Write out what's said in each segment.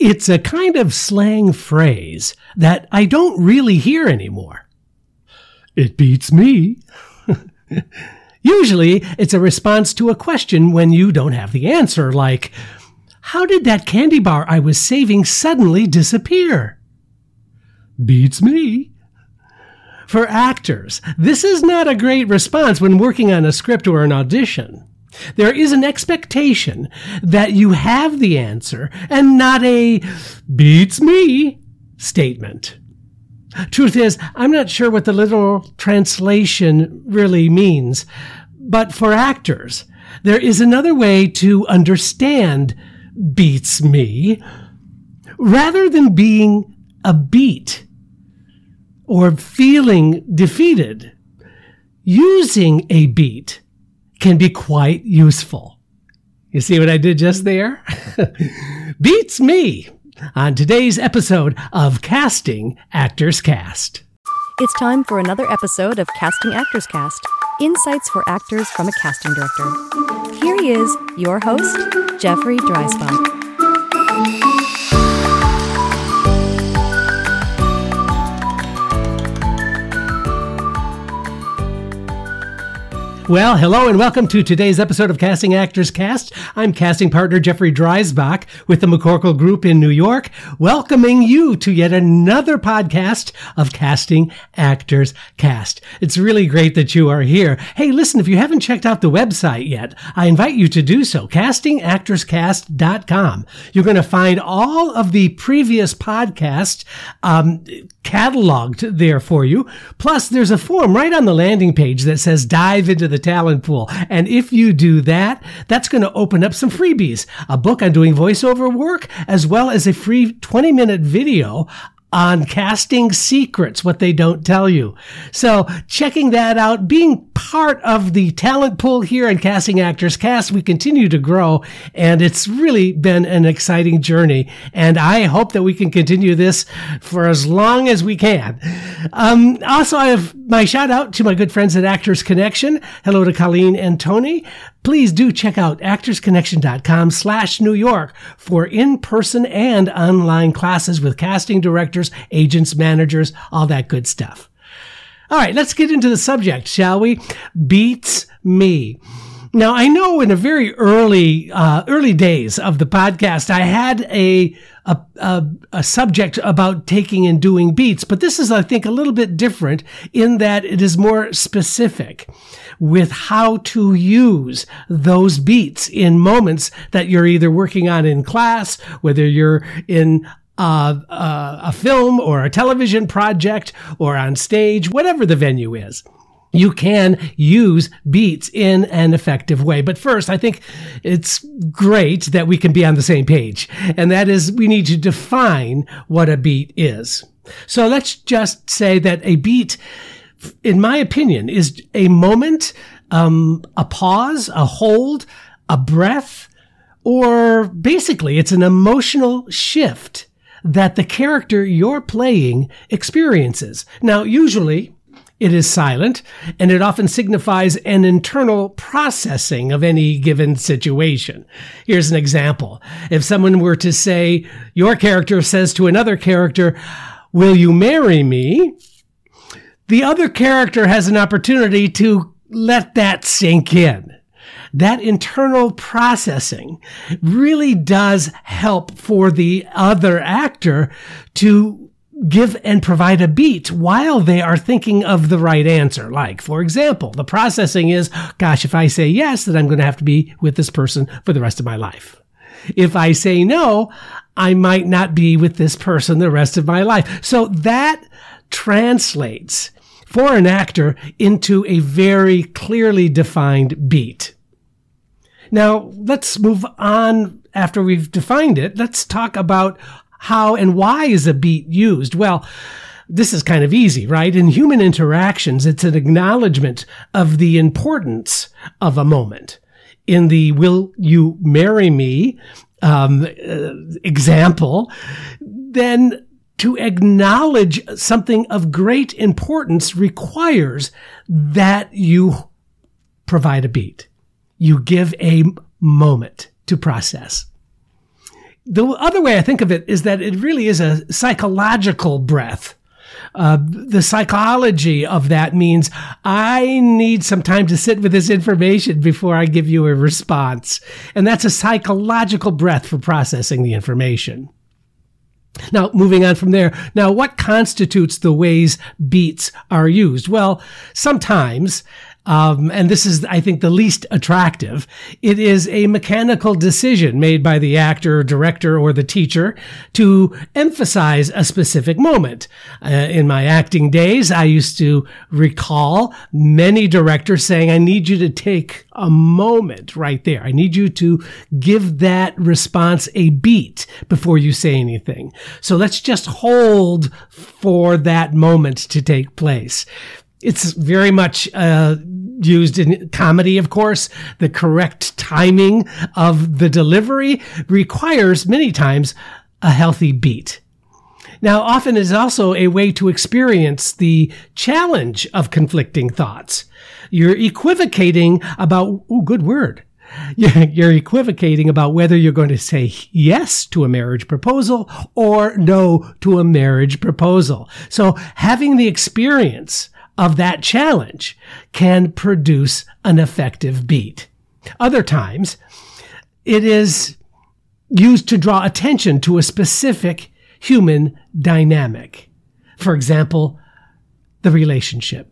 It's a kind of slang phrase that I don't really hear anymore. It beats me. Usually, it's a response to a question when you don't have the answer, like, how did that candy bar I was saving suddenly disappear? Beats me. For actors, this is not a great response when working on a script or an audition. There is an expectation that you have the answer and not a beats me statement. Truth is, I'm not sure what the literal translation really means, but for actors, there is another way to understand beats me rather than being a beat or feeling defeated. Using a beat can be quite useful. You see what I did just there? Beats me on today's episode of Casting Actors Cast. It's time for another episode of Casting Actors Cast, insights for actors from a casting director. Here he is, your host, Jeffrey Dreisbach. Well, hello and welcome to today's episode of Casting Actors Cast. I'm casting partner Jeffrey Dreisbach with the McCorkle Group in New York, welcoming you to yet another podcast of Casting Actors Cast. It's really great that you are here. Hey, listen, if you haven't checked out the website yet, I invite you to do so, castingactorscast.com. You're going to find all of the previous podcasts cataloged there for you. Plus, there's a form right on the landing page that says dive into the talent pool. And if you do that, that's going to open up some freebies, a book on doing voiceover work, as well as a free 20-minute video on casting secrets, what they don't tell you. So checking that out, being part of the talent pool here at Casting Actors Cast, we continue to grow, and it's really been an exciting journey. And I hope that we can continue this for as long as we can. Also, I have my shout out to my good friends at Actors Connection. Hello to Colleen and Tony. Please do check out actorsconnection.com/New York for in-person and online classes with casting directors, agents, managers, all that good stuff. All right, let's get into the subject, shall we? Beats me. Now, I know in the very early days of the podcast, I had a subject about taking and doing beats, but this is, I think, a little bit different in that it is more specific with how to use those beats in moments that you're either working on in class, whether you're in a film or a television project or on stage, whatever the venue is. You can use beats in an effective way. But first, I think it's great that we can be on the same page. And that is, we need to define what a beat is. So let's just say that a beat, in my opinion, is a moment, a pause, a hold, a breath, or basically it's an emotional shift that the character you're playing experiences. Now, usually, it is silent, and it often signifies an internal processing of any given situation. Here's an example. If someone were to say, your character says to another character, will you marry me? The other character has an opportunity to let that sink in. That internal processing really does help for the other actor to give and provide a beat while they are thinking of the right answer. Like, for example, the processing is, gosh, if I say yes, then I'm going to have to be with this person for the rest of my life. If I say no, I might not be with this person the rest of my life. So that translates for an actor into a very clearly defined beat. Now, let's move on after we've defined it. Let's talk about how and why is a beat used? Well, this is kind of easy, right? In human interactions, it's an acknowledgement of the importance of a moment. In the will you marry me example, then to acknowledge something of great importance requires that you provide a beat. You give a moment to process. The other way I think of it is that it really is a psychological breath. The psychology of that means I need some time to sit with this information before I give you a response. And that's a psychological breath for processing the information. Now, moving on from there. Now, what constitutes the ways beats are used? Well, sometimes, and this is, I think, the least attractive, it is a mechanical decision made by the actor, director, or the teacher to emphasize a specific moment. In my acting days, I used to recall many directors saying, I need you to take a moment right there. I need you to give that response a beat before you say anything. So let's just hold for that moment to take place. It's very much used in comedy, of course. The correct timing of the delivery requires, many times, a healthy beat. Now, often is also a way to experience the challenge of conflicting thoughts. You're equivocating about, ooh, good word. You're equivocating about whether you're going to say yes to a marriage proposal or no to a marriage proposal. So having the experience of that challenge can produce an effective beat. Other times, it is used to draw attention to a specific human dynamic. For example, the relationship.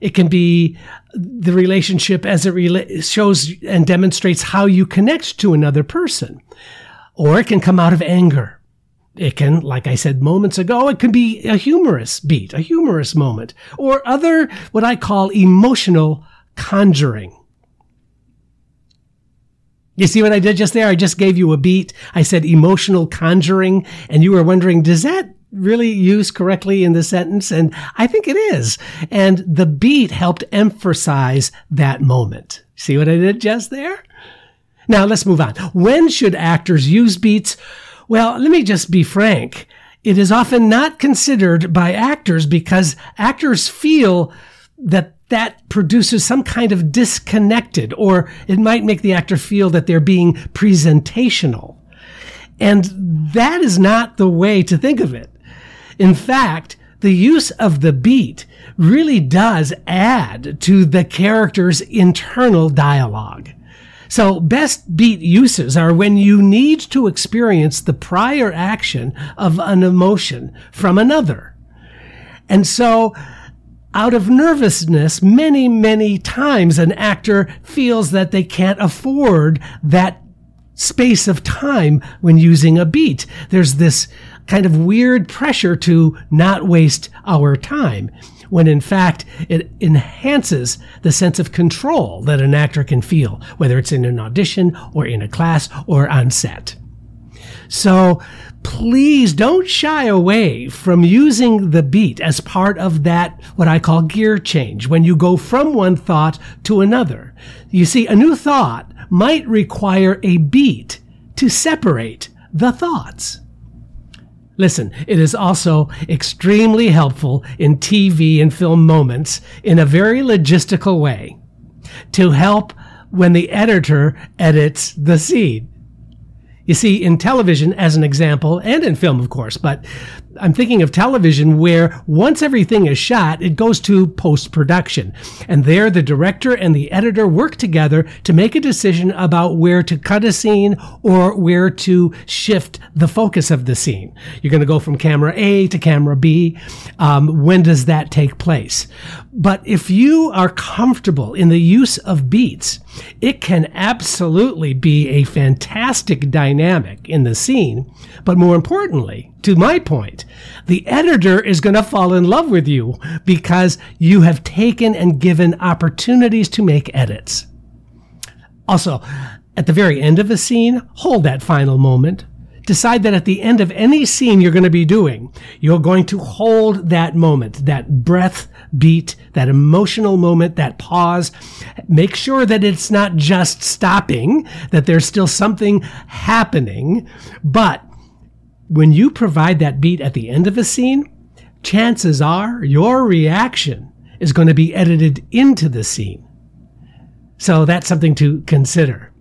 It can be the relationship as it shows and demonstrates how you connect to another person. Or it can come out of anger. It can, like I said moments ago, it can be a humorous beat, a humorous moment, or other, what I call emotional conjuring. You see what I did just there? I just gave you a beat. I said emotional conjuring, and you were wondering, does that really use correctly in the sentence? And I think it is. And the beat helped emphasize that moment. See what I did just there? Now let's move on. When should actors use beats? Well, let me just be frank. It is often not considered by actors because actors feel that produces some kind of disconnected, or it might make the actor feel that they're being presentational. And that is not the way to think of it. In fact, the use of the beat really does add to the character's internal dialogue. So best beat uses are when you need to experience the prior action of an emotion from another. And so out of nervousness, many, many times an actor feels that they can't afford that space of time when using a beat. There's this kind of weird pressure to not waste our time, when in fact it enhances the sense of control that an actor can feel, whether it's in an audition or in a class or on set. So please don't shy away from using the beat as part of that, what I call gear change, when you go from one thought to another. You see, a new thought might require a beat to separate the thoughts. Listen, it is also extremely helpful in TV and film moments in a very logistical way to help when the editor edits the scene. You see, in television, as an example, and in film, of course, but I'm thinking of television where once everything is shot, it goes to post-production. And there, the director and the editor work together to make a decision about where to cut a scene or where to shift the focus of the scene. You're going to go from camera A to camera B. When does that take place? But if you are comfortable in the use of beats, it can absolutely be a fantastic dynamic in the scene. But more importantly, to my point, the editor is going to fall in love with you because you have taken and given opportunities to make edits. Also, at the very end of a scene, hold that final moment. Decide that at the end of any scene you're going to be doing, you're going to hold that moment, that breath beat, that emotional moment, that pause. Make sure that it's not just stopping, that there's still something happening, but when you provide that beat at the end of a scene, chances are your reaction is going to be edited into the scene. So that's something to consider.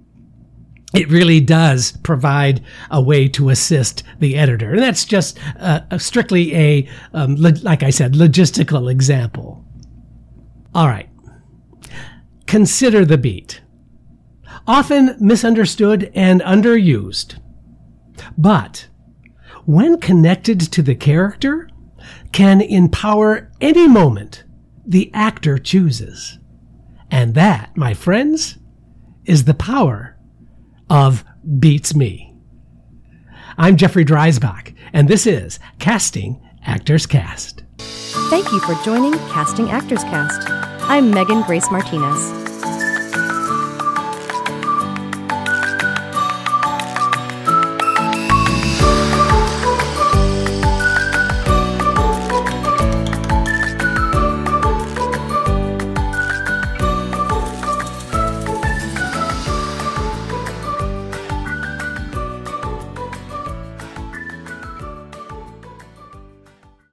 it really does provide a way to assist the editor. And that's just strictly a, like I said, logistical example. All right. Consider the beat. Often misunderstood and underused. But when connected to the character, can empower any moment the actor chooses. And that, my friends, is the power of Beats Me. I'm Jeffrey Dreisbach, and this is Casting Actors Cast. Thank you for joining Casting Actors Cast. I'm Megan Grace Martinez.